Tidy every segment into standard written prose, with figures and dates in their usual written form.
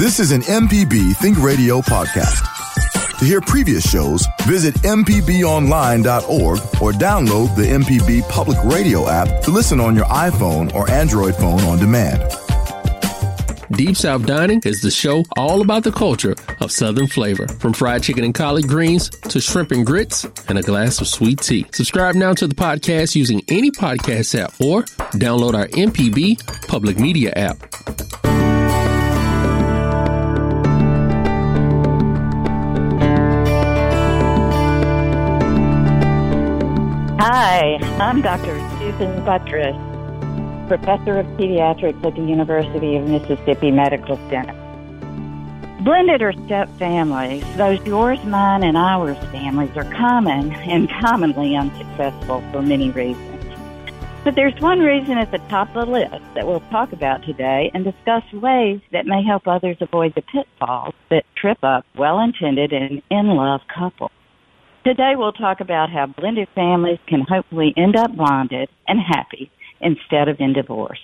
This is an MPB Think Radio podcast. To hear previous shows, visit mpbonline.org or download the MPB Public Radio app to listen on your iPhone or Android phone on demand. Deep South Dining is the show all about the culture of Southern flavor, from fried chicken and collard greens to shrimp and grits and a glass of sweet tea. Subscribe now to the podcast using any podcast app or download our MPB Public Media app. Hi, I'm Dr. Susan Buttross, Professor of Pediatrics at the University of Mississippi Medical Center. Blended or step families, those yours, mine, and ours families, are common and commonly unsuccessful for many reasons. But there's one reason at the top of the list that we'll talk about today and discuss ways that may help others avoid the pitfalls that trip up well-intended and in-love couples. Today we'll talk about how blended families can hopefully end up bonded and happy instead of in divorce.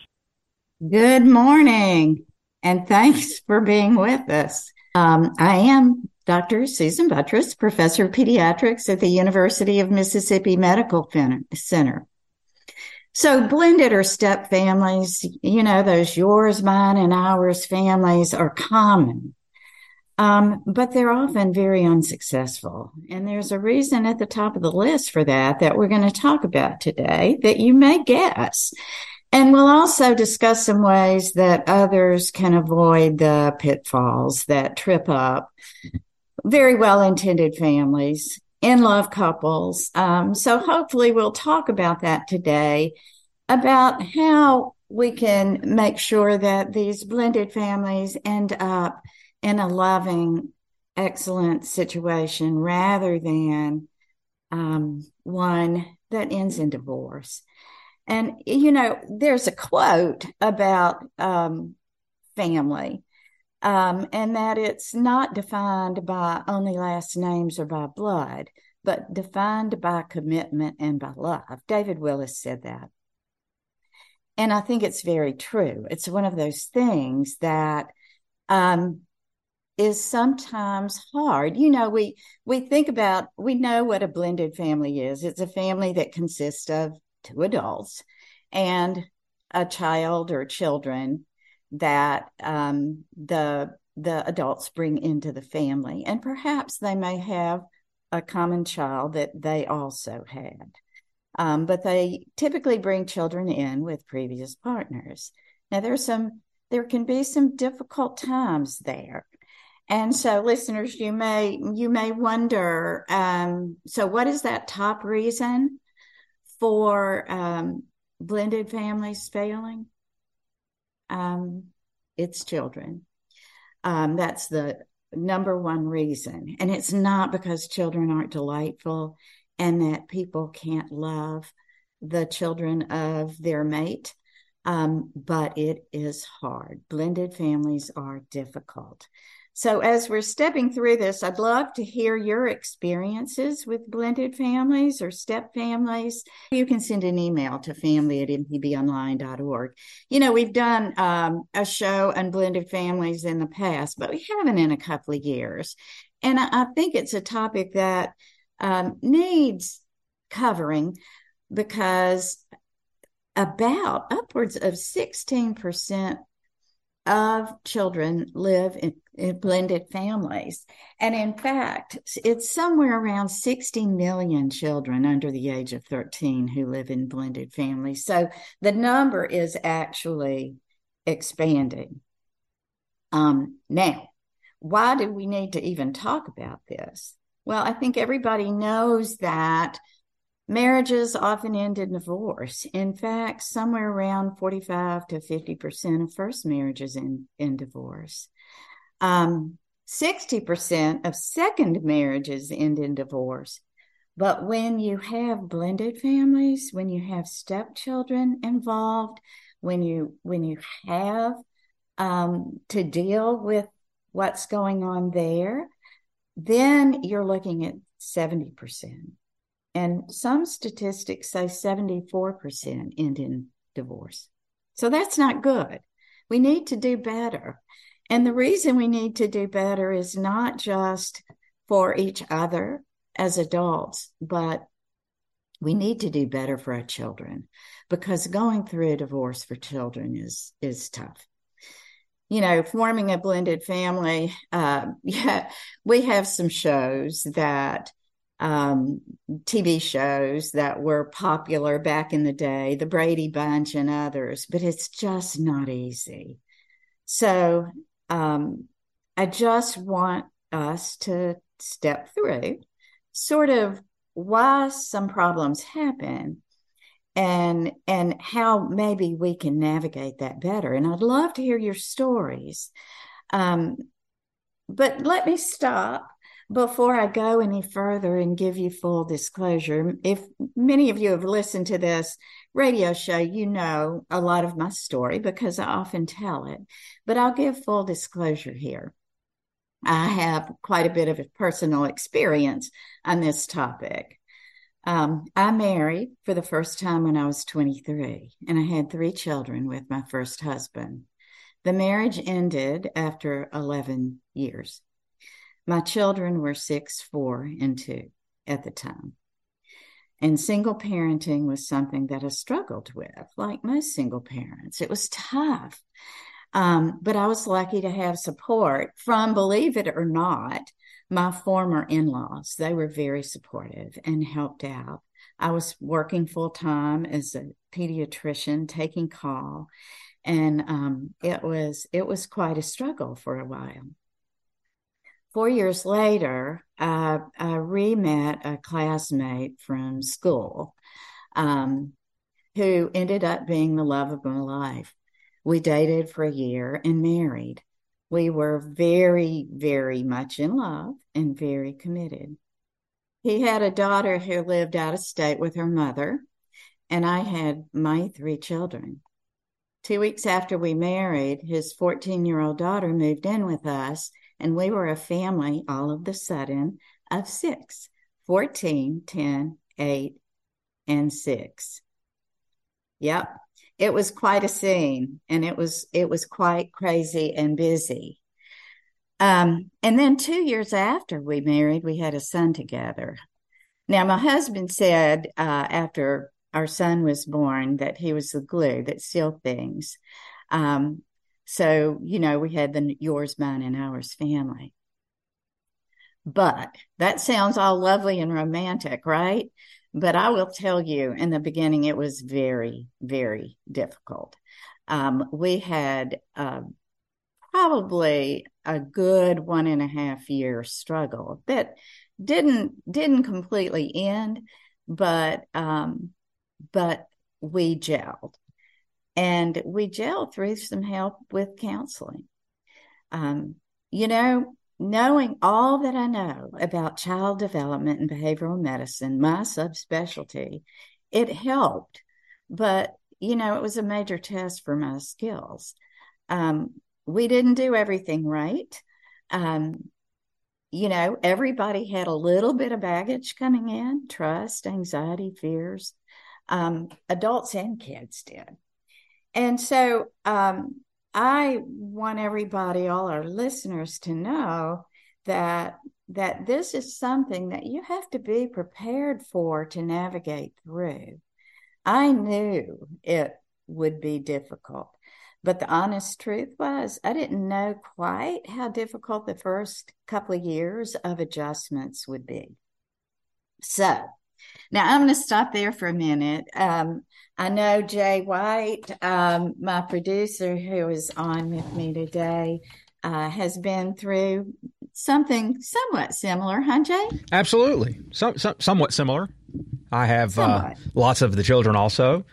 Good morning, and thanks for being with us. I am Dr. Susan Buttross, Professor of Pediatrics at the University of Mississippi Medical Center. So blended or step families, you know, those yours, mine, and ours families are common. But they're often very unsuccessful. And there's a reason at the top of the list for that we're going to talk about today that you may guess. And we'll also discuss some ways that others can avoid the pitfalls that trip up very well-intended families, in-love couples. So hopefully we'll talk about that today, about how we can make sure that these blended families end up in a loving, excellent situation rather than one that ends in divorce. And, you know, there's a quote about family and that it's not defined by only last names or by blood, but defined by commitment and by love. David Willis said that. And I think it's very true. It's one of those things that is sometimes hard. You know, we think about, we know what a blended family is. It's a family that consists of two adults and a child or children that the adults bring into the family. And perhaps they may have a common child that they also had. But they typically bring children in with previous partners. Now, there can be some difficult times there. And so, listeners, you may wonder, so what is that top reason for blended families failing? It's children. That's the number one reason. And it's not because children aren't delightful and that people can't love the children of their mate, but it is hard. Blended families are difficult. So as we're stepping through this, I'd love to hear your experiences with blended families or step families. You can send an email to family@mpbonline.org. You know, we've done a show on blended families in the past, but we haven't in a couple of years. And I think it's a topic that needs covering, because about upwards of 16% of children live in blended families. And in fact, it's somewhere around 60 million children under the age of 13 who live in blended families. So the number is actually expanding. Now, why do we need to even talk about this? Well, I think everybody knows that marriages often end in divorce. In fact, somewhere around 45 to 50% of first marriages end in divorce. 60% of second marriages end in divorce. But when you have blended families, when you have stepchildren involved, when you have to deal with what's going on there, then you're looking at 70%. And some statistics say 74% end in divorce. So that's not good. We need to do better. And the reason we need to do better is not just for each other as adults, but we need to do better for our children, because going through a divorce for children is tough. You know, forming a blended family, we have some shows that, TV shows that were popular back in the day, the Brady Bunch and others, but it's just not easy. So I just want us to step through sort of why some problems happen and how maybe we can navigate that better. And I'd love to hear your stories. But let me stop before I go any further and give you full disclosure. If many of you have listened to this radio show, you know a lot of my story because I often tell it, but I'll give full disclosure here. I have quite a bit of a personal experience on this topic. I married for the first time when I was 23, and I had 3 children with my first husband. The marriage ended after 11 years. My children were 6, 4, and 2 at the time. And single parenting was something that I struggled with, like most single parents. It was tough. But I was lucky to have support from, believe it or not, my former in-laws. They were very supportive and helped out. I was working full-time as a pediatrician, taking call, and it was quite a struggle for a while. 4 years later, I re-met a classmate from school who ended up being the love of my life. We dated for a year and married. We were very, very much in love and very committed. He had a daughter who lived out of state with her mother, and I had my 3 children. 2 weeks after we married, his 14-year-old daughter moved in with us, and we were a family all of the sudden of 6, 14, 10, 8, and 6. Yep. It was quite a scene, and it was quite crazy and busy. And then 2 years after we married, we had a son together. Now, my husband said after our son was born that he was the glue that sealed things. So, you know, we had the yours, mine, and ours family. But that sounds all lovely and romantic, right? But I will tell you, in the beginning, it was very, very difficult. We had probably a good 1.5 year struggle that didn't completely end, but we gelled. And we gelled through some help with counseling. You know, knowing all that I know about child development and behavioral medicine, my subspecialty, it helped. But, you know, it was a major test for my skills. We didn't do everything right. You know, everybody had a little bit of baggage coming in, trust, anxiety, fears. Adults and kids did. And so, I want everybody, all our listeners, to know that this is something that you have to be prepared for to navigate through. I knew it would be difficult, but the honest truth was I didn't know quite how difficult the first couple of years of adjustments would be. So now I'm going to stop there for a minute. I know Jay White, my producer who is on with me today, has been through something somewhat similar, huh, Jay? Absolutely. Somewhat similar. I have lots of the children also.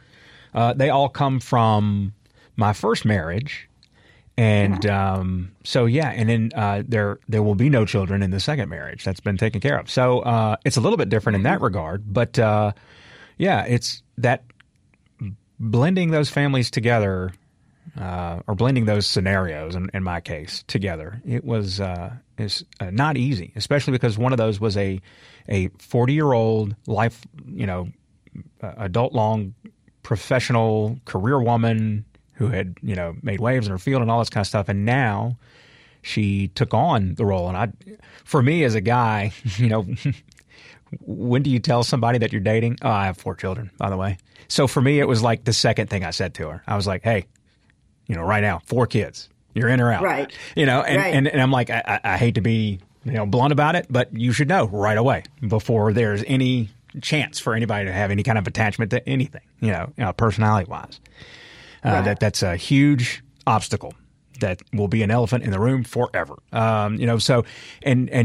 They all come from my first marriage. And and then there will be no children in the second marriage. That's been taken care of. So it's a little bit different in that regard. But, it's that blending those families together or blending those scenarios, in my case, together. It was not easy, especially because one of those was a 40-year-old life, you know, adult-long professional career woman who had, you know, made waves in her field and all this kind of stuff. And now she took on the role. And for me as a guy, you know, when do you tell somebody that you're dating? Oh, I have 4 children, by the way. So for me, it was like the second thing I said to her. I was like, hey, you know, right now, 4 kids, you're in or out. Right. You know, and I'm like, I hate to be, you know, blunt about it, but you should know right away before there's any chance for anybody to have any kind of attachment to anything, you know personality-wise. Right. That's a huge obstacle that will be an elephant in the room forever. So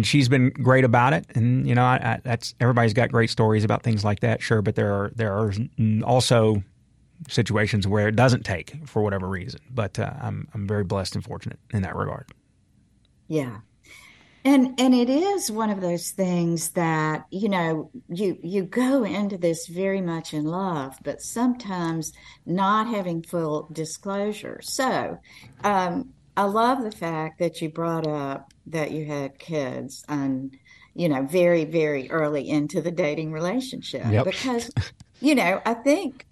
she's been great about it. And, you know, that's everybody's got great stories about things like that, sure, but there are also situations where it doesn't take for whatever reason. But I'm very blessed and fortunate in that regard. Yeah. And it is one of those things that, you know, you go into this very much in love, but sometimes not having full disclosure. So I love the fact that you brought up that you had kids and, you know, very, very early into the dating relationship. Yep. Because, you know, I think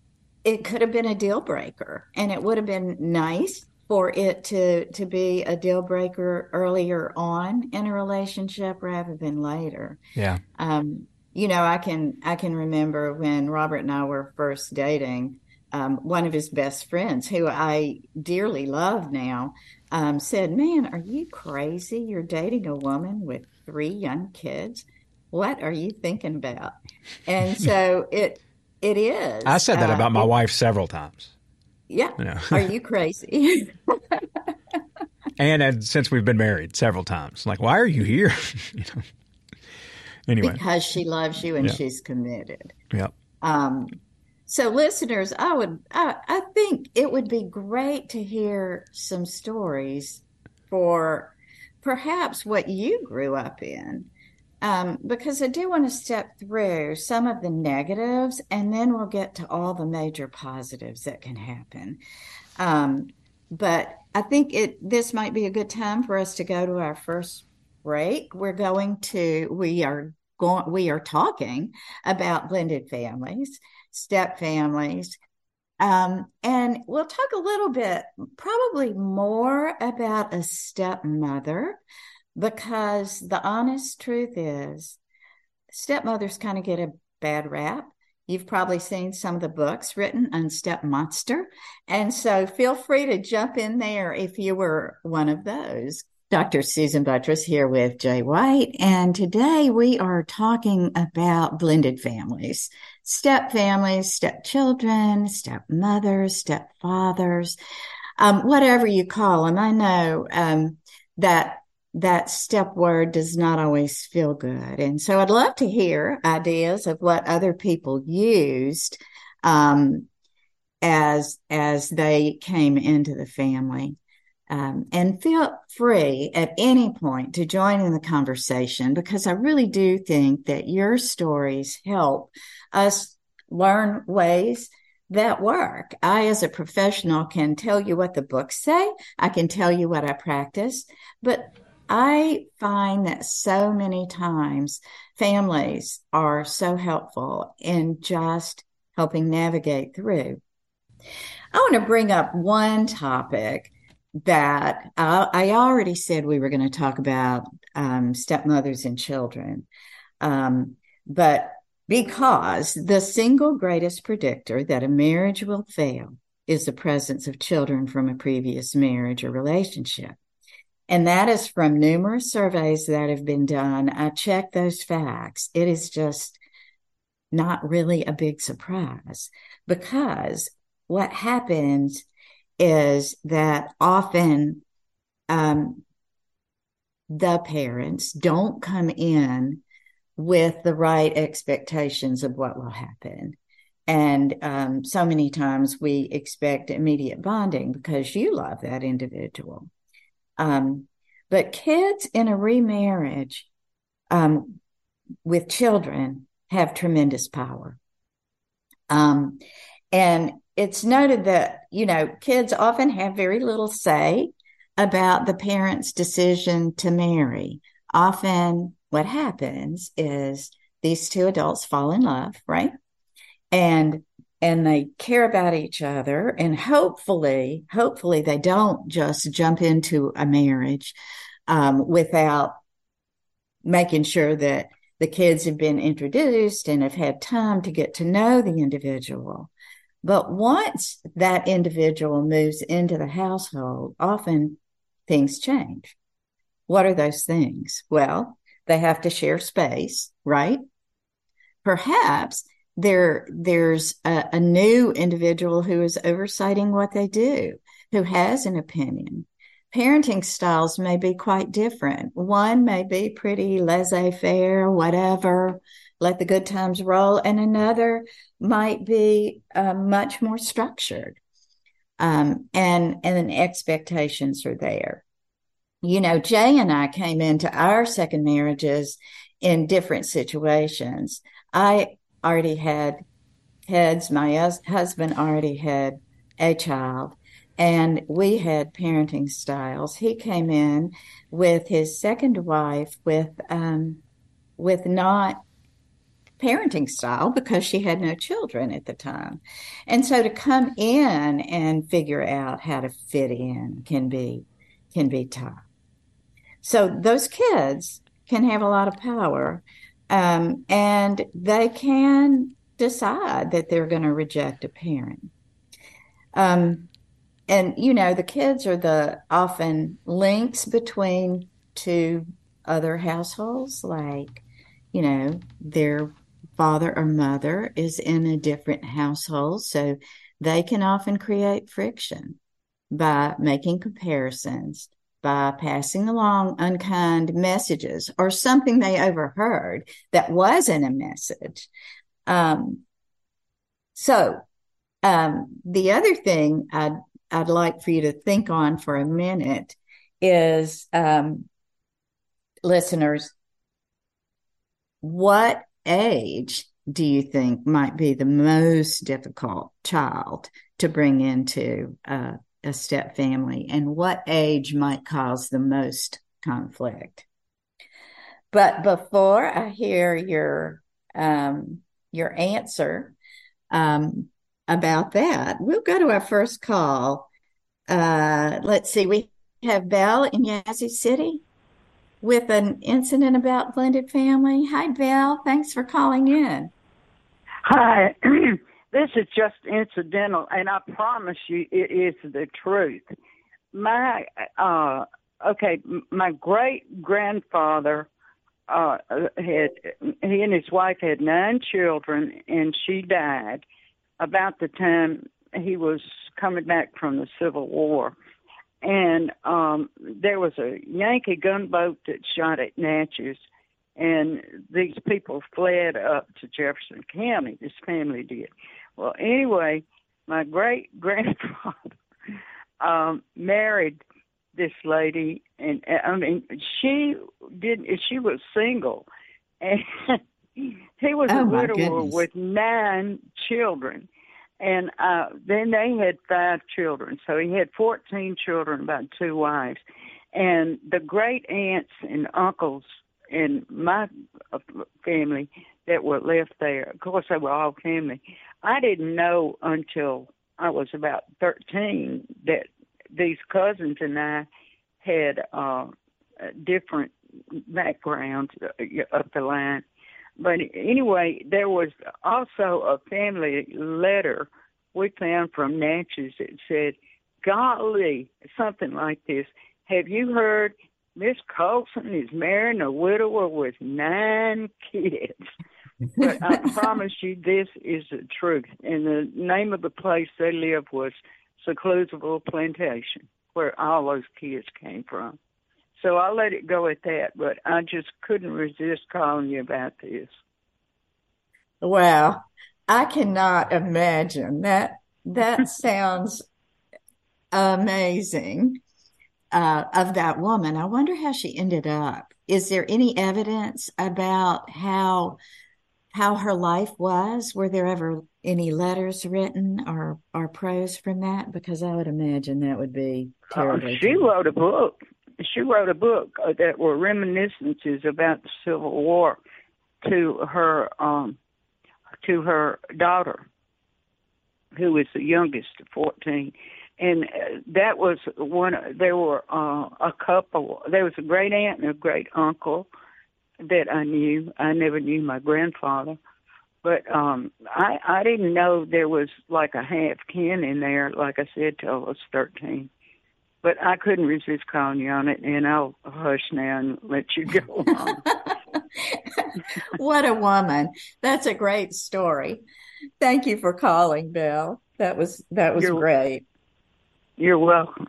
it could have been a deal breaker, and it would have been nice for it to be a deal breaker earlier on in a relationship rather than later. Yeah. You know, I can remember when Robert and I were first dating, one of his best friends, who I dearly love now, said, "Man, are you crazy? You're dating a woman with 3 young kids. What are you thinking about?" And so it is. I said that about my wife several times. Yeah. You know. Are you crazy? And since we've been married several times, like, why are you here? You know. Anyway. Because she loves you and she's committed. Yeah. So listeners, I think it would be great to hear some stories for perhaps what you grew up in. Because I do want to step through some of the negatives, and then we'll get to all the major positives that can happen. But I think this might be a good time for us to go to our first break. We are talking about blended families, step families, and we'll talk a little bit, probably more about a stepmother. Because the honest truth is, stepmothers kind of get a bad rap. You've probably seen some of the books written on Stepmonster. And so feel free to jump in there if you were one of those. Dr. Susan Buttross here with Jay White. And today we are talking about blended families, step families, stepchildren, stepmothers, stepfathers, whatever you call them. I know that step word does not always feel good. And so I'd love to hear ideas of what other people used as they came into the family. And feel free at any point to join in the conversation, because I really do think that your stories help us learn ways that work. I, as a professional, can tell you what the books say. I can tell you what I practice, but I find that so many times families are so helpful in just helping navigate through. I want to bring up one topic that I already said we were going to talk about, stepmothers and children. But because the single greatest predictor that a marriage will fail is the presence of children from a previous marriage or relationship. And that is from numerous surveys that have been done. I checked those facts. It is just not really a big surprise, because what happens is that often the parents don't come in with the right expectations of what will happen. And so many times we expect immediate bonding because you love that individual. But kids in a remarriage with children have tremendous power. And it's noted that, you know, kids often have very little say about the parents' decision to marry. Often what happens is these two adults fall in love, right? And they care about each other, and hopefully they don't just jump into a marriage without making sure that the kids have been introduced and have had time to get to know the individual. But once that individual moves into the household, often things change. What are those things? Well, they have to share space, right? Perhaps there's a new individual who is oversighting what they do, who has an opinion. Parenting styles may be quite different. One may be pretty laissez-faire, whatever, let the good times roll, and another might be much more structured. And expectations are there. You know, Jay and I came into our second marriages in different situations. I already had kids. My husband already had a child. And we had parenting styles. He came in with his second wife with not parenting style because she had no children at the time. And so to come in and figure out how to fit in can be tough. So those kids can have a lot of power, and they can decide that they're going to reject a parent. And, you know, the kids are the often links between two other households, like, you know, their father or mother is in a different household. So they can often create friction by making comparisons, by passing along unkind messages or something they overheard that wasn't a message. The other thing I'd like for you to think on for a minute is, listeners, what age do you think might be the most difficult child to bring into a step family, and what age might cause the most conflict? But before I hear your answer, about that, we'll go to our first call. Let's see, we have Belle in Yazoo City with an incident about blended family. Hi, Belle. Thanks for calling in. Hi. This is just incidental, and I promise you it is the truth. My great-grandfather, he and his wife had 9 children, and she died about the time he was coming back from the Civil War. And there was a Yankee gunboat that shot at Natchez, and these people fled up to Jefferson County, this family did. Well, anyway, my great-grandfather married this lady, and she was single, and he was a widower with 9 children, and then they had 5 children. So he had 14 children by 2 wives, and the great aunts and uncles in my family that were left there, of course, they were all family. I didn't know until I was about 13 that these cousins and I had different backgrounds up the line. But anyway, there was also a family letter we found from Natchez that said, golly, something like this. Have you heard Miss Colson is marrying a widower with 9 kids? But I promise you this is the truth. And the name of the place they lived was Seclusal Plantation, where all those kids came from. So I'll let it go at that, but I just couldn't resist calling you about this. Wow, I cannot imagine. That sounds amazing of that woman. I wonder how she ended up. Is there any evidence about how her life was? Were there ever any letters written or prose from that? Because I would imagine that would be terrible. She wrote a book. She wrote a book that were reminiscences about the Civil War to her daughter, who is the youngest of 14. And that was one, there were a couple, there was a great aunt and a great uncle that I knew. I never knew my grandfather, but I didn't know there was like a half kin in there, like I said, till I was 13. But I couldn't resist calling you on it, and I'll hush now and let you go on. What a woman. That's a great story. Thank you for calling, Bill. That was great. You're welcome.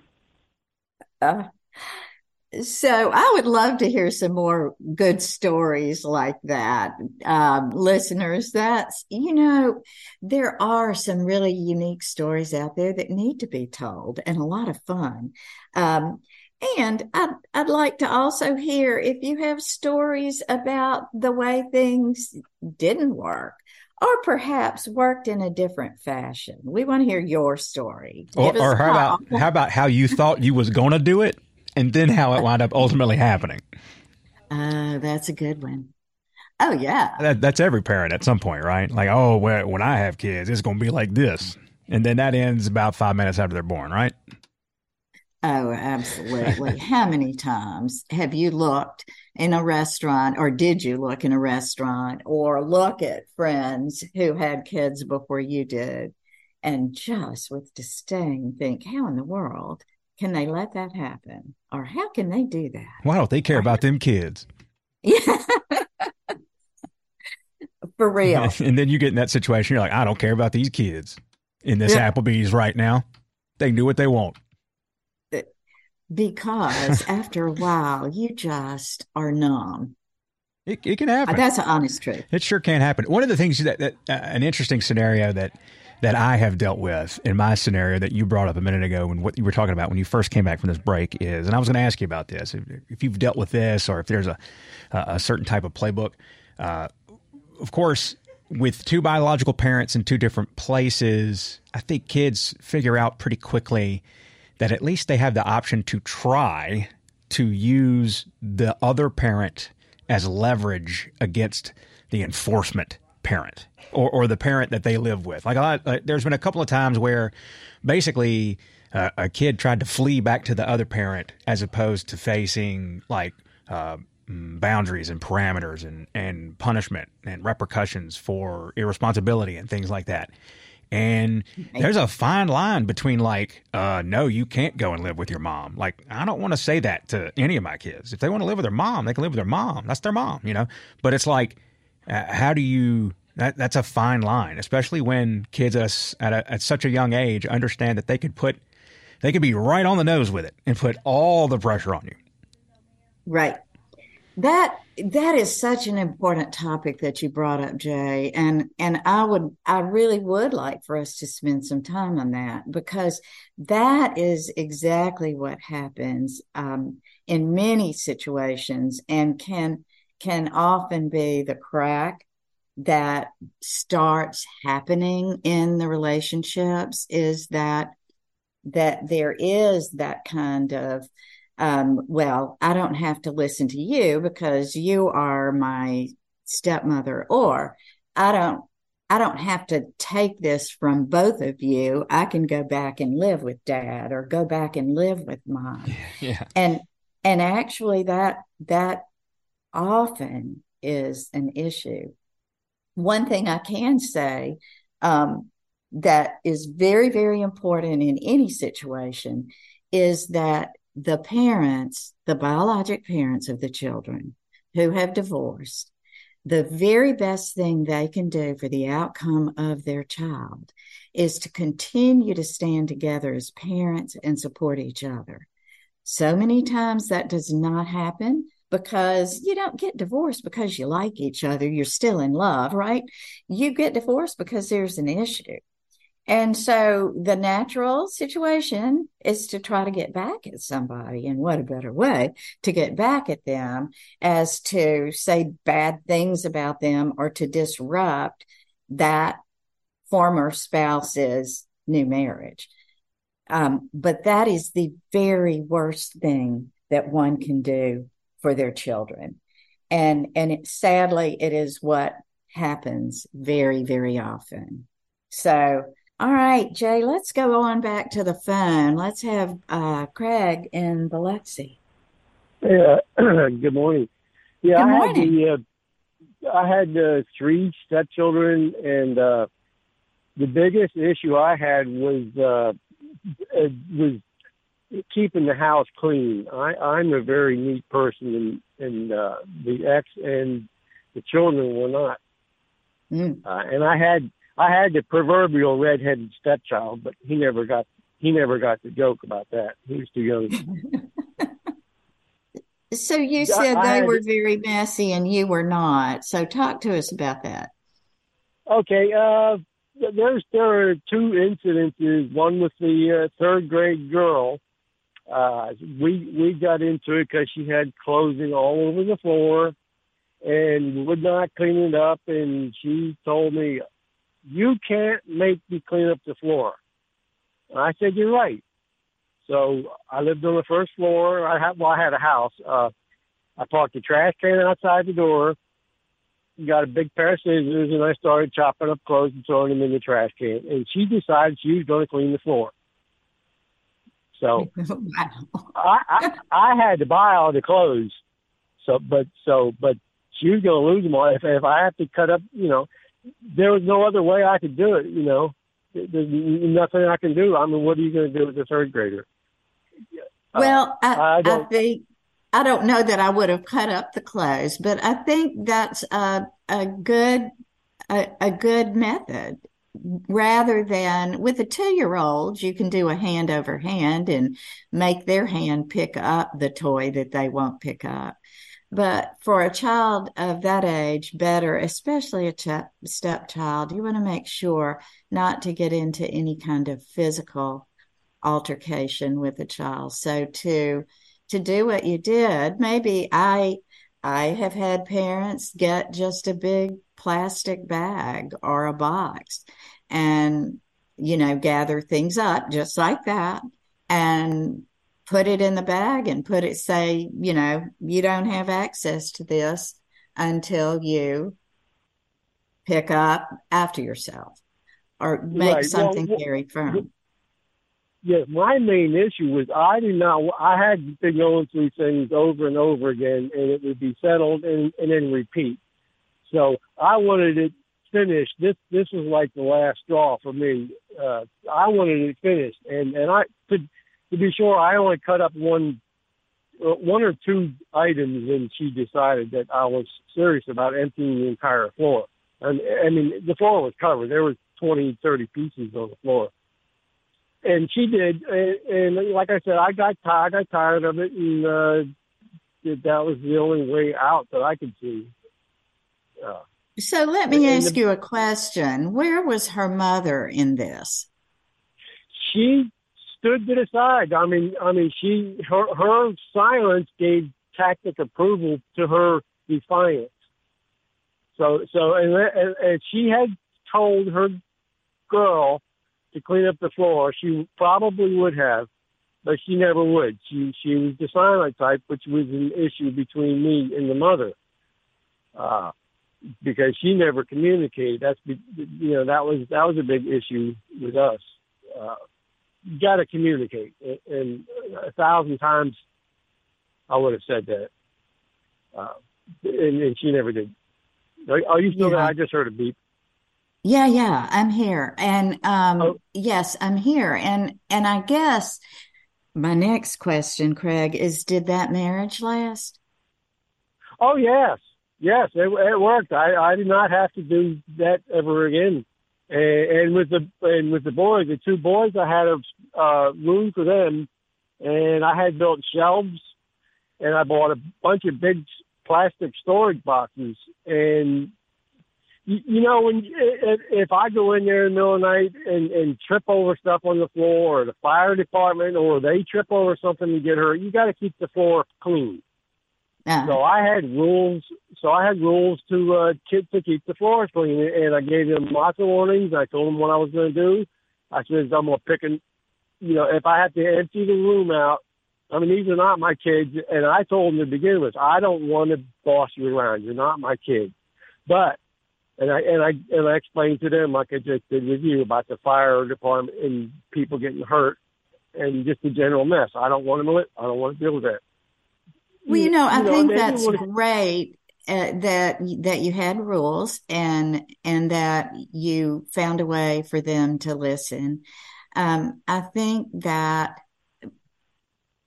So I would love to hear some more good stories like that. Listeners, that's, you know, there are some really unique stories out there that need to be told, and a lot of fun. And I'd like to also hear if you have stories about the way things didn't work, or perhaps worked in a different fashion. We want to hear your story. Or how about how you thought you was going to do it, and then how it wound up ultimately happening? That's a good one. Oh, yeah. That's every parent at some point, right? Like, oh, well, when I have kids, it's going to be like this. And then that ends about 5 minutes after they're born, right? Oh, absolutely. How many times have you looked in a restaurant, or did you look in a restaurant, or look at friends who had kids before you did, and just with disdain think, how in the world can they let that happen? Or how can they do that? Why don't they care about them kids? Yeah. For real. And then you get in that situation, you're like, I don't care about these kids in this Applebee's right now. They can do what they want. Because after a while, you just are numb. It can happen. That's the honest truth. It sure can happen. One of the things that an interesting scenario that I have dealt with in my scenario that you brought up a minute ago, and what you were talking about when you first came back from this break is, and I was going to ask you about this, if you've dealt with this, or if there's a certain type of playbook. Of course, with two biological parents in two different places, I think kids figure out pretty quickly that at least they have the option to try to use the other parent as leverage against the enforcement parent or the parent that they live with. Like there's been a couple of times where basically a kid tried to flee back to the other parent as opposed to facing boundaries and parameters and punishment and repercussions for irresponsibility and things like that. And there's a fine line between like, no, you can't go and live with your mom. Like, I don't want to say that to any of my kids. If they want to live with their mom, they can live with their mom. That's their mom, you know. But it's like, that's a fine line, especially when kids at such a young age understand that they could be right on the nose with it and put all the pressure on you. Right. That is such an important topic that you brought up, Jay. And I really would like for us to spend some time on that, because that is exactly what happens in many situations, and can often be the crack that starts happening in the relationships, is that there is that kind of well, I don't have to listen to you because you are my stepmother, or I don't have to take this from both of you. I can go back and live with Dad, or go back and live with Mom. Yeah. And actually that often is an issue. One thing I can say, that is very, very important in any situation, is that the parents, the biologic parents of the children who have divorced, the very best thing they can do for the outcome of their child is to continue to stand together as parents and support each other. So many times that does not happen, because you don't get divorced because you like each other. You're still in love, right? You get divorced because there's an issue. And so the natural situation is to try to get back at somebody. And what a better way to get back at them as to say bad things about them, or to disrupt that former spouse's new marriage. But that is the very worst thing that one can do for their children. And sadly, it is what happens very, very often. So All right, Jay, let's go on back to the phone. Let's have Craig in Biloxi. Yeah, good morning. Yeah, good morning. I had three stepchildren, and the biggest issue I had was keeping the house clean. I'm a very neat person, and the ex and the children were not. Mm. And I had the proverbial redheaded stepchild, but he never got the joke about that. He was too young. So you said they were very messy and you were not. So talk to us about that. Okay. There are two incidences. One with the third grade girl. We got into it because she had clothing all over the floor and would not clean it up. And she told me, "You can't make me clean up the floor." And I said, "You're right." So I lived on the first floor. I had a house. I parked the trash can outside the door, got a big pair of scissors, and I started chopping up clothes and throwing them in the trash can. And she decided she was going to clean the floor. So I had to buy all the clothes. But she was going to lose them all if I had to cut up. You know, there was no other way I could do it. You know, there's nothing I can do. I mean, what are you going to do with a third grader? Well, I don't know that I would have cut up the clothes, but I think that's a good method. Rather than with a 2-year-old, you can do a hand over hand and make their hand pick up the toy that they won't pick up. But for a child of that age, better, especially a stepchild, you want to make sure not to get into any kind of physical altercation with a child. So to do what you did, maybe I have had parents get just a big plastic bag or a box and, you know, gather things up just like that and put it in the bag and say, you know, you don't have access to this until you pick up after yourself or make something very firm. Yes, my main issue was I had been going through things over and over again, and it would be settled and then repeat. So I wanted it finished. This was like the last straw for me. I wanted it finished, and I could. To be sure, I only cut up one or two items, and she decided that I was serious about emptying the entire floor. And I mean, the floor was covered. There were 20, 30 pieces on the floor. And she did. And like I said, I got tired of it, and that was the only way out that I could see. So let me ask you a question. Where was her mother in this? She stood to the side. I mean, her silence gave tacit approval to her defiance. So, and she had told her girl to clean up the floor. She probably would have, but she never would. She was the silent type, which was an issue between me and the mother, because she never communicated. That's, you know, that was a big issue with us. You got to communicate, and 1,000 times I would have said that, and she never did. Are you still there? I just heard a beep. Yeah, I'm here, and Yes, I'm here, and I guess my next question, Craig, is: did that marriage last? Oh yes, it worked. I did not have to do that ever again. And with the boys, the two boys, I had a room for them, and I had built shelves, and I bought a bunch of big plastic storage boxes. And you know, when if I go in there in the middle of the night and trip over stuff on the floor, or the fire department, or they trip over something to get hurt, you got to keep the floor clean. So I had rules. To keep the floor clean, and I gave them lots of warnings. I told them what I was going to do. I said I'm going to pick and, you know, if I have to empty the room out. I mean, these are not my kids, and I told them to begin with, I don't want to boss you around. You're not my kid. But And I explained to them, like I just did with you, about the fire department and people getting hurt and just the general mess. I don't want to deal with that. Well, I think that's great that you had rules and that you found a way for them to listen. I think that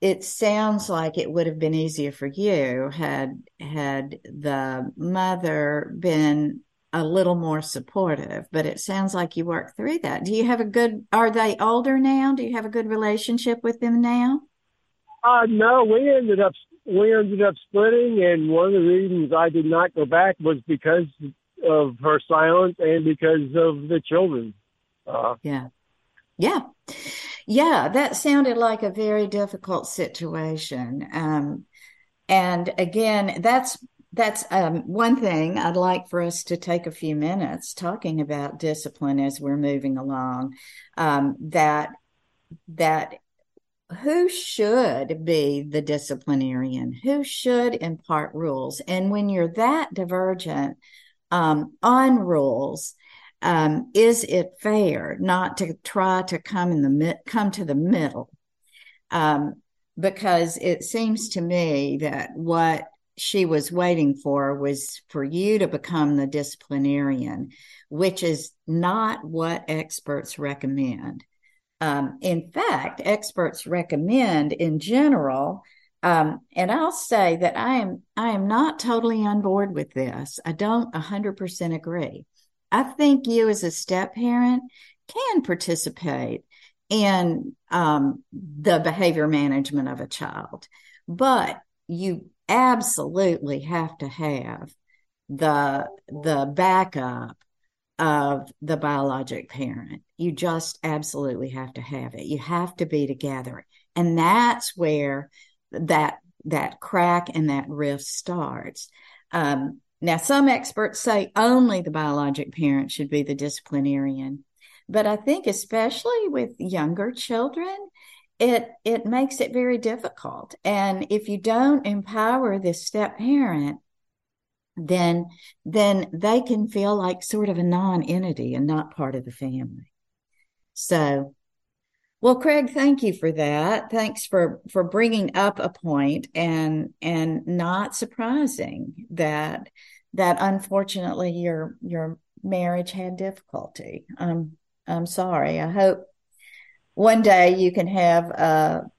it sounds like it would have been easier for you had the mother been a little more supportive, but it sounds like you worked through that. Do you have are they older now? Do you have a good relationship with them now? No, we ended up splitting, and one of the reasons I did not go back was because of her silence and because of the children. Yeah, that sounded like a very difficult situation. And again, that's one thing I'd like for us to take a few minutes talking about discipline as we're moving along, that who should be the disciplinarian, who should impart rules. And when you're that divergent on rules, is it fair not to try to come to the middle? Because it seems to me that what she was waiting for was for you to become the disciplinarian, which is not what experts recommend. In fact, experts recommend in general, and I'll say that I am not totally on board with this. I don't 100% agree. I think you as a step parent can participate in the behavior management of a child, but you absolutely have to have the backup of the biologic parent. You just absolutely have to have it. You have to be together. And that's where that crack and that rift starts. Now, some experts say only the biologic parent should be the disciplinarian, but I think especially with younger children, it makes it very difficult. And if you don't empower this step parent, then they can feel like sort of a non-entity and not part of the family. So, well, Craig, thank you for that. Thanks for bringing up a point and not surprising that unfortunately your marriage had difficulty. I'm sorry. I hope one day you can have a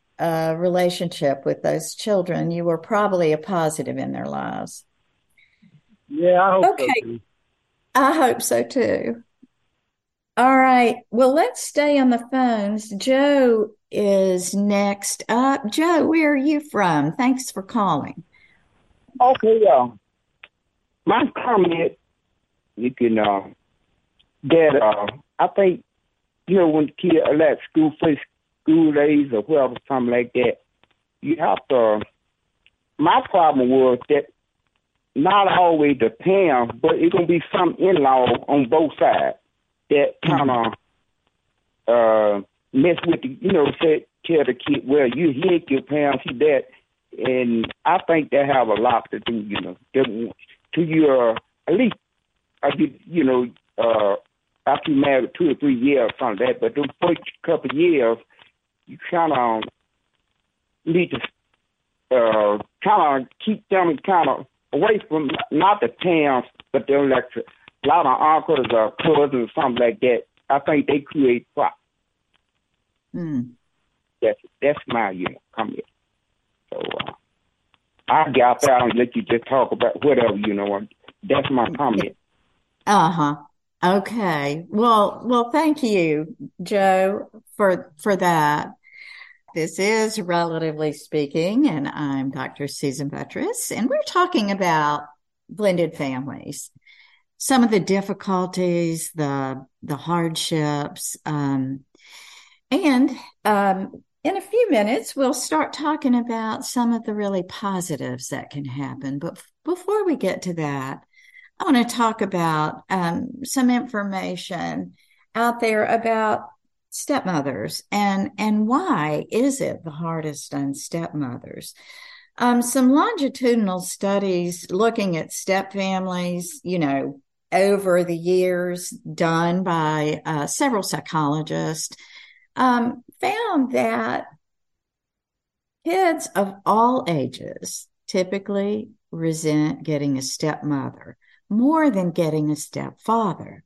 relationship with those children. You were probably a positive in their lives. Yeah, I hope so too. I hope so too. All right. Well, let's stay on the phones. Joe is next up. Joe, where are you from? Thanks for calling. Okay, y'all. My comment, you can, I think, when the kid elect school days or whatever, something like that, you have to, my problem was that not always the parents, but it's going to be some in-law on both sides that kind of mess with the, tell the kid, well, you hit your parents, you that. And I think they have a lot to do, to your, at least, after you married 2 or 3 years or something like that. But those first couple of years, you kind of need to kind of keep them kind of away from, not the parents, but the electorate. A lot of uncles or cousins or something like that. I think they create problems. That's my comment. So I get out there and let you just talk about whatever, That's my comment. Uh-huh. Okay. Well, thank you, Joe, for that. This is Relatively Speaking, and I'm Dr. Susan Buttross, and we're talking about blended families. Some of the difficulties, the hardships, and in a few minutes, we'll start talking about some of the really positives that can happen. But before we get to that, I want to talk about some information out there about stepmothers and why is it the hardest on stepmothers? Some longitudinal studies looking at step families, over the years done by several psychologists, found that kids of all ages typically resent getting a stepmother more than getting a stepfather.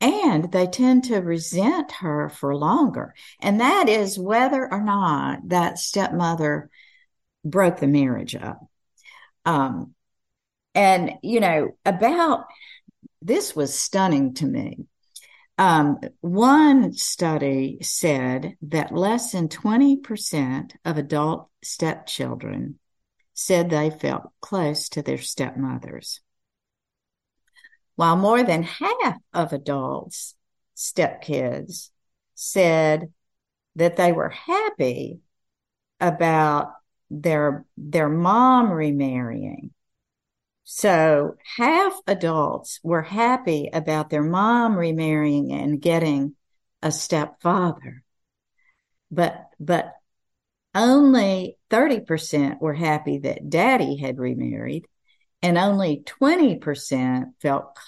And they tend to resent her for longer. And that is whether or not that stepmother broke the marriage up. And, you know, about this was stunning to me. One study said that less than 20% of adult stepchildren said they felt close to their stepmothers, while more than half of adults' stepkids said that they were happy about their mom remarrying. So half adults were happy about their mom remarrying and getting a stepfather, but only 30% were happy that daddy had remarried, and only 20% felt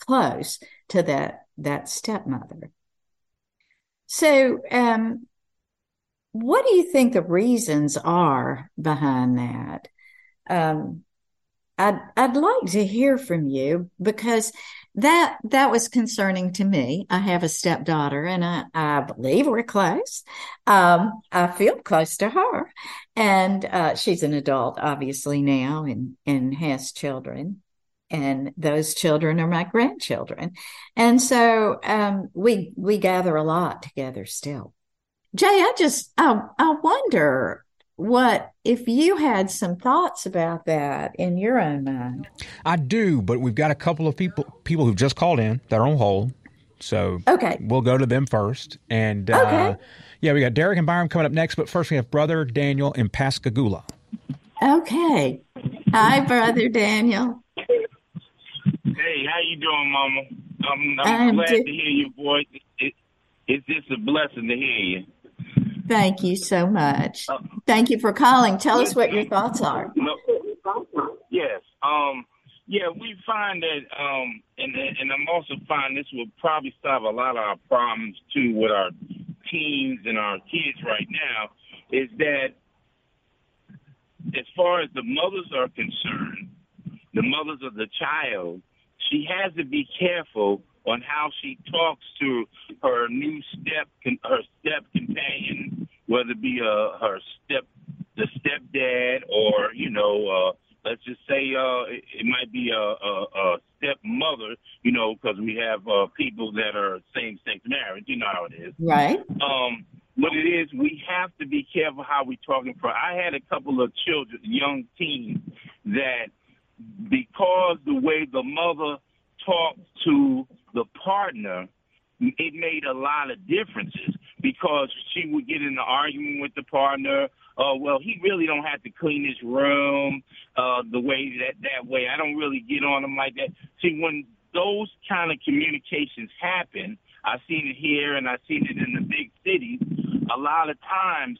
close to that stepmother. So what do you think the reasons are behind that? I'd like to hear from you, because that was concerning to me. I have a stepdaughter, and I believe we're close. I feel close to her, and she's an adult, obviously, now and has children, and those children are my grandchildren. And so we gather a lot together still. Jay, I wonder, what if you had some thoughts about that in your own mind? I do, but we've got a couple of people who've just called in that are on hold. So okay, we'll go to them first. And okay. Yeah, we got Derek and Byron coming up next, but first we have Brother Daniel in Pascagoula. Okay. Hi, Brother Daniel. Hey, how you doing, Mama? I'm glad to hear your voice. It's just a blessing to hear you. Thank you so much. Thank you for calling. Tell us what your thoughts are. Yes. Yeah, we find that, and I'm also finding this will probably solve a lot of our problems, too, with our teens and our kids right now, is that as far as the mothers are concerned, the mothers of the child, she has to be careful on how she talks to her new step companion, whether it be the stepdad, or let's just say it might be a stepmother, because we have people that are same-sex marriage, you know how it is. Right. What it is, we have to be careful how we talking. I had a couple of children, young teens, that because the way the mother talked to the partner, it made a lot of differences, because she would get in an argument with the partner. Well, he really don't have to clean his room the way that way. I don't really get on him like that. See, when those kind of communications happen, I've seen it here and I've seen it in the big cities, a lot of times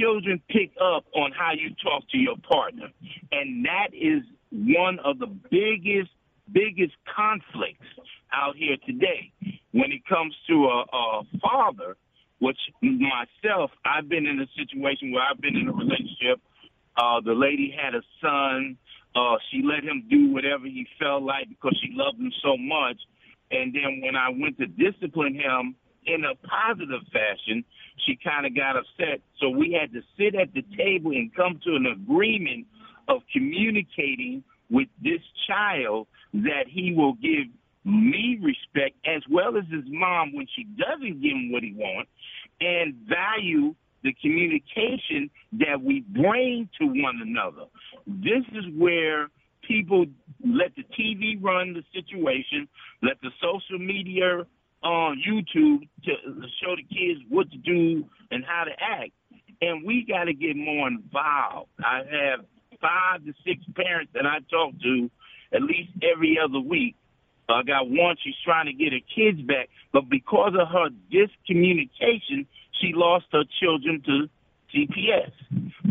children pick up on how you talk to your partner. And that is one of the biggest conflicts out here today when it comes to a father, which myself, I've been in a situation where I've been in a relationship. The lady had a son. She let him do whatever he felt like because she loved him so much. And then when I went to discipline him in a positive fashion, she kind of got upset. So we had to sit at the table and come to an agreement of communicating with this child that he will give me respect as well as his mom when she doesn't give him what he wants, and value the communication that we bring to one another. This is where people let the TV run the situation, let the social media on YouTube to show the kids what to do and how to act. And we got to get more involved. I have 5 to 6 parents that I talk to at least every other week. I got one, she's trying to get her kids back, but because of her discommunication, she lost her children to CPS.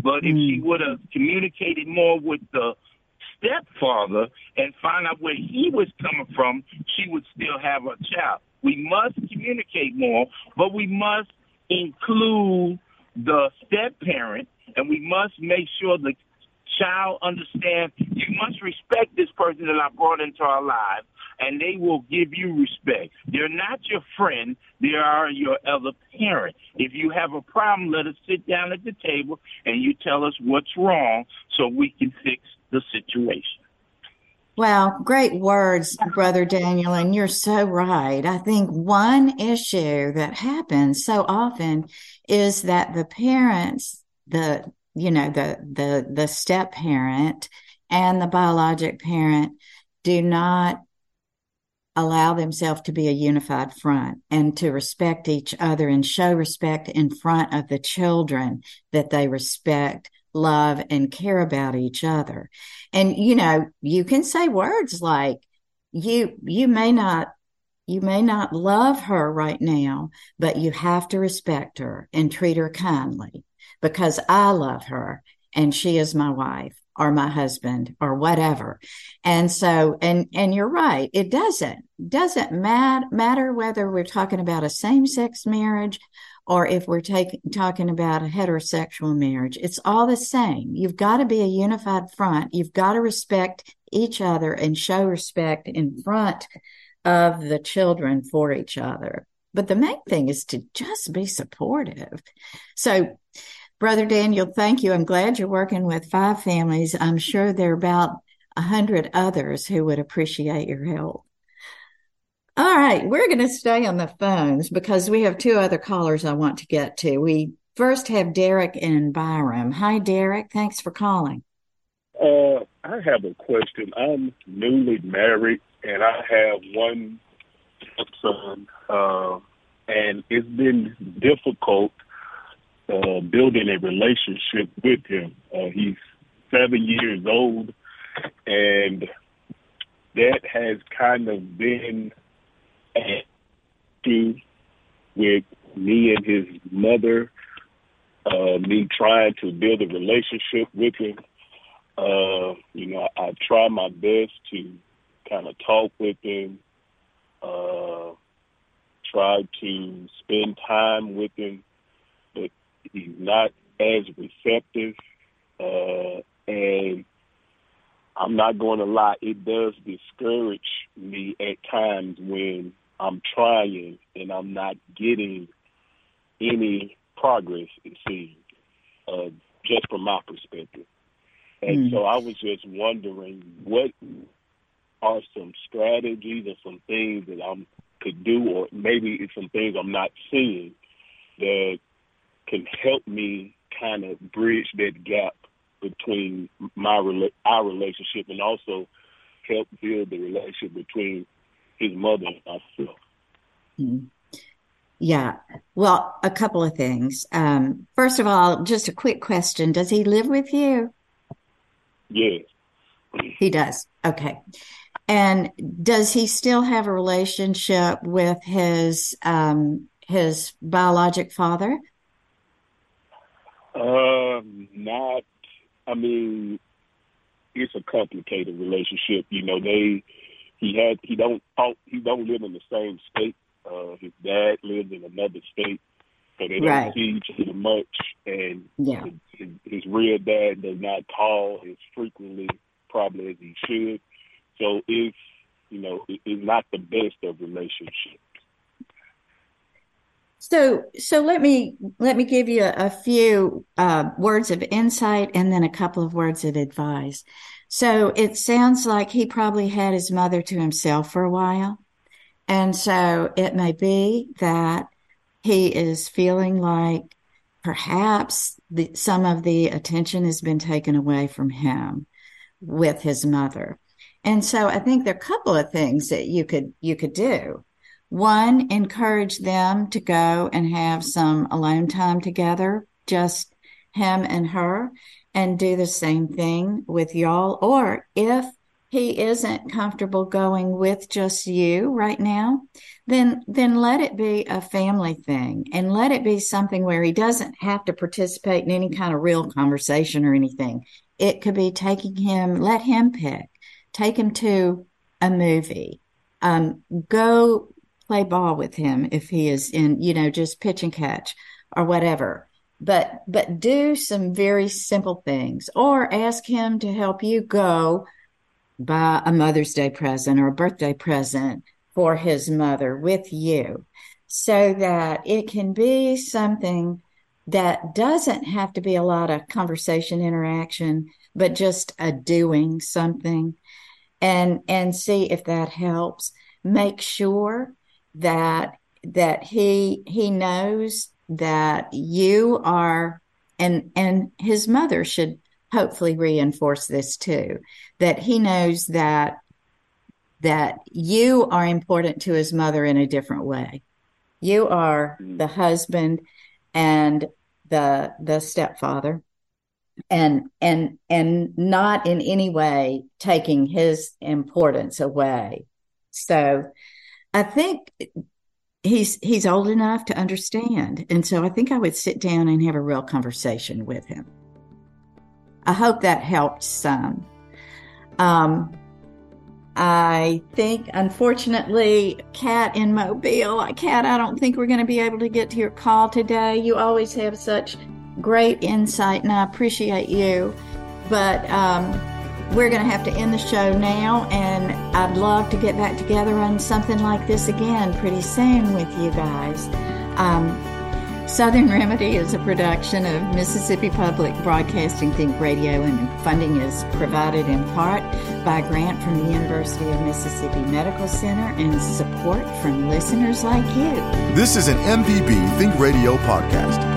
But if she would have communicated more with the stepfather and find out where he was coming from, she would still have her child. We must communicate more, but we must include the step-parent, and we must make sure the child understands you must respect this person that I brought into our lives, and they will give you respect. They're not your friend. They are your other parent. If you have a problem, let us sit down at the table, and you tell us what's wrong so we can fix the situation. Wow, great words, Brother Daniel, and you're so right. I think one issue that happens so often is that the parents, the step parent and the biologic parent do not allow themselves to be a unified front and to respect each other and show respect in front of the children that they respect, love, and care about each other. And, you know, you can say words like, you may not love her right now, but you have to respect her and treat her kindly because I love her and she is my wife or my husband or whatever. And so, and you're right. It doesn't matter whether we're talking about a same-sex marriage or if we're talking about a heterosexual marriage. It's all the same. You've got to be a unified front. You've got to respect each other and show respect in front of the children for each other. But the main thing is to just be supportive. So, Brother Daniel, thank you. I'm glad you're working with 5 families. I'm sure there are about 100 others who would appreciate your help. All right, we're going to stay on the phones because we have 2 other callers I want to get to. We first have Derek in Byram. Hi, Derek. Thanks for calling. I have a question. I'm newly married, and I have 1 son, and it's been difficult building a relationship with him. He's 7 years old, and that has kind of been with me and his mother, me trying to build a relationship with him. I try my best to kind of talk with him, try to spend time with him, but he's not as receptive. And I'm not going to lie, it does discourage me at times when I'm trying and I'm not getting any progress, it seems, just from my perspective. And so I was just wondering, what are some strategies or some things that I could do, or maybe it's some things I'm not seeing that can help me kind of bridge that gap between our relationship and also help build the relationship between his mother and myself. Yeah. Well, a couple of things. First of all, just a quick question. Does he live with you? Yes. He does. Okay. And does he still have a relationship with his biologic father? Not. I mean, it's a complicated relationship. You know, he don't live in the same state. His dad lives in another state, so they don't see each other much. And his real dad does not call as frequently, probably, as he should. So it's not the best of relationships. So let me give you a few words of insight and then a couple of words of advice. So it sounds like he probably had his mother to himself for a while. And so it may be that he is feeling like perhaps some of the attention has been taken away from him with his mother. And so I think there are a couple of things that you could do. One, encourage them to go and have some alone time together, just him and her, and do the same thing with y'all. Or if he isn't comfortable going with just you right now, then let it be a family thing and let it be something where he doesn't have to participate in any kind of real conversation or anything. It could be taking him, let him pick, take him to a movie, go play ball with him if he is in, you know, just pitch and catch or whatever. But do some very simple things, or ask him to help you go buy a Mother's Day present or a birthday present for his mother with you, so that it can be something that doesn't have to be a lot of conversation interaction, but just a doing something, and see if that helps. Make sure that he knows that you are, and his mother should hopefully reinforce this too, that he knows that you are important to his mother in a different way. You are the husband and the stepfather, and not in any way taking his importance away. So I think he's old enough to understand, and so I think I would sit down and have a real conversation with him. I hope that helped some. I think, unfortunately, Kat in Mobile, Kat, I don't think we're going to be able to get to your call today. You always have such great insight, and I appreciate you. But we're going to have to end the show now, and I'd love to get back together on something like this again pretty soon with you guys. Southern Remedy is a production of Mississippi Public Broadcasting Think Radio, and funding is provided in part by a grant from the University of Mississippi Medical Center and support from listeners like you. This is an MPB Think Radio podcast.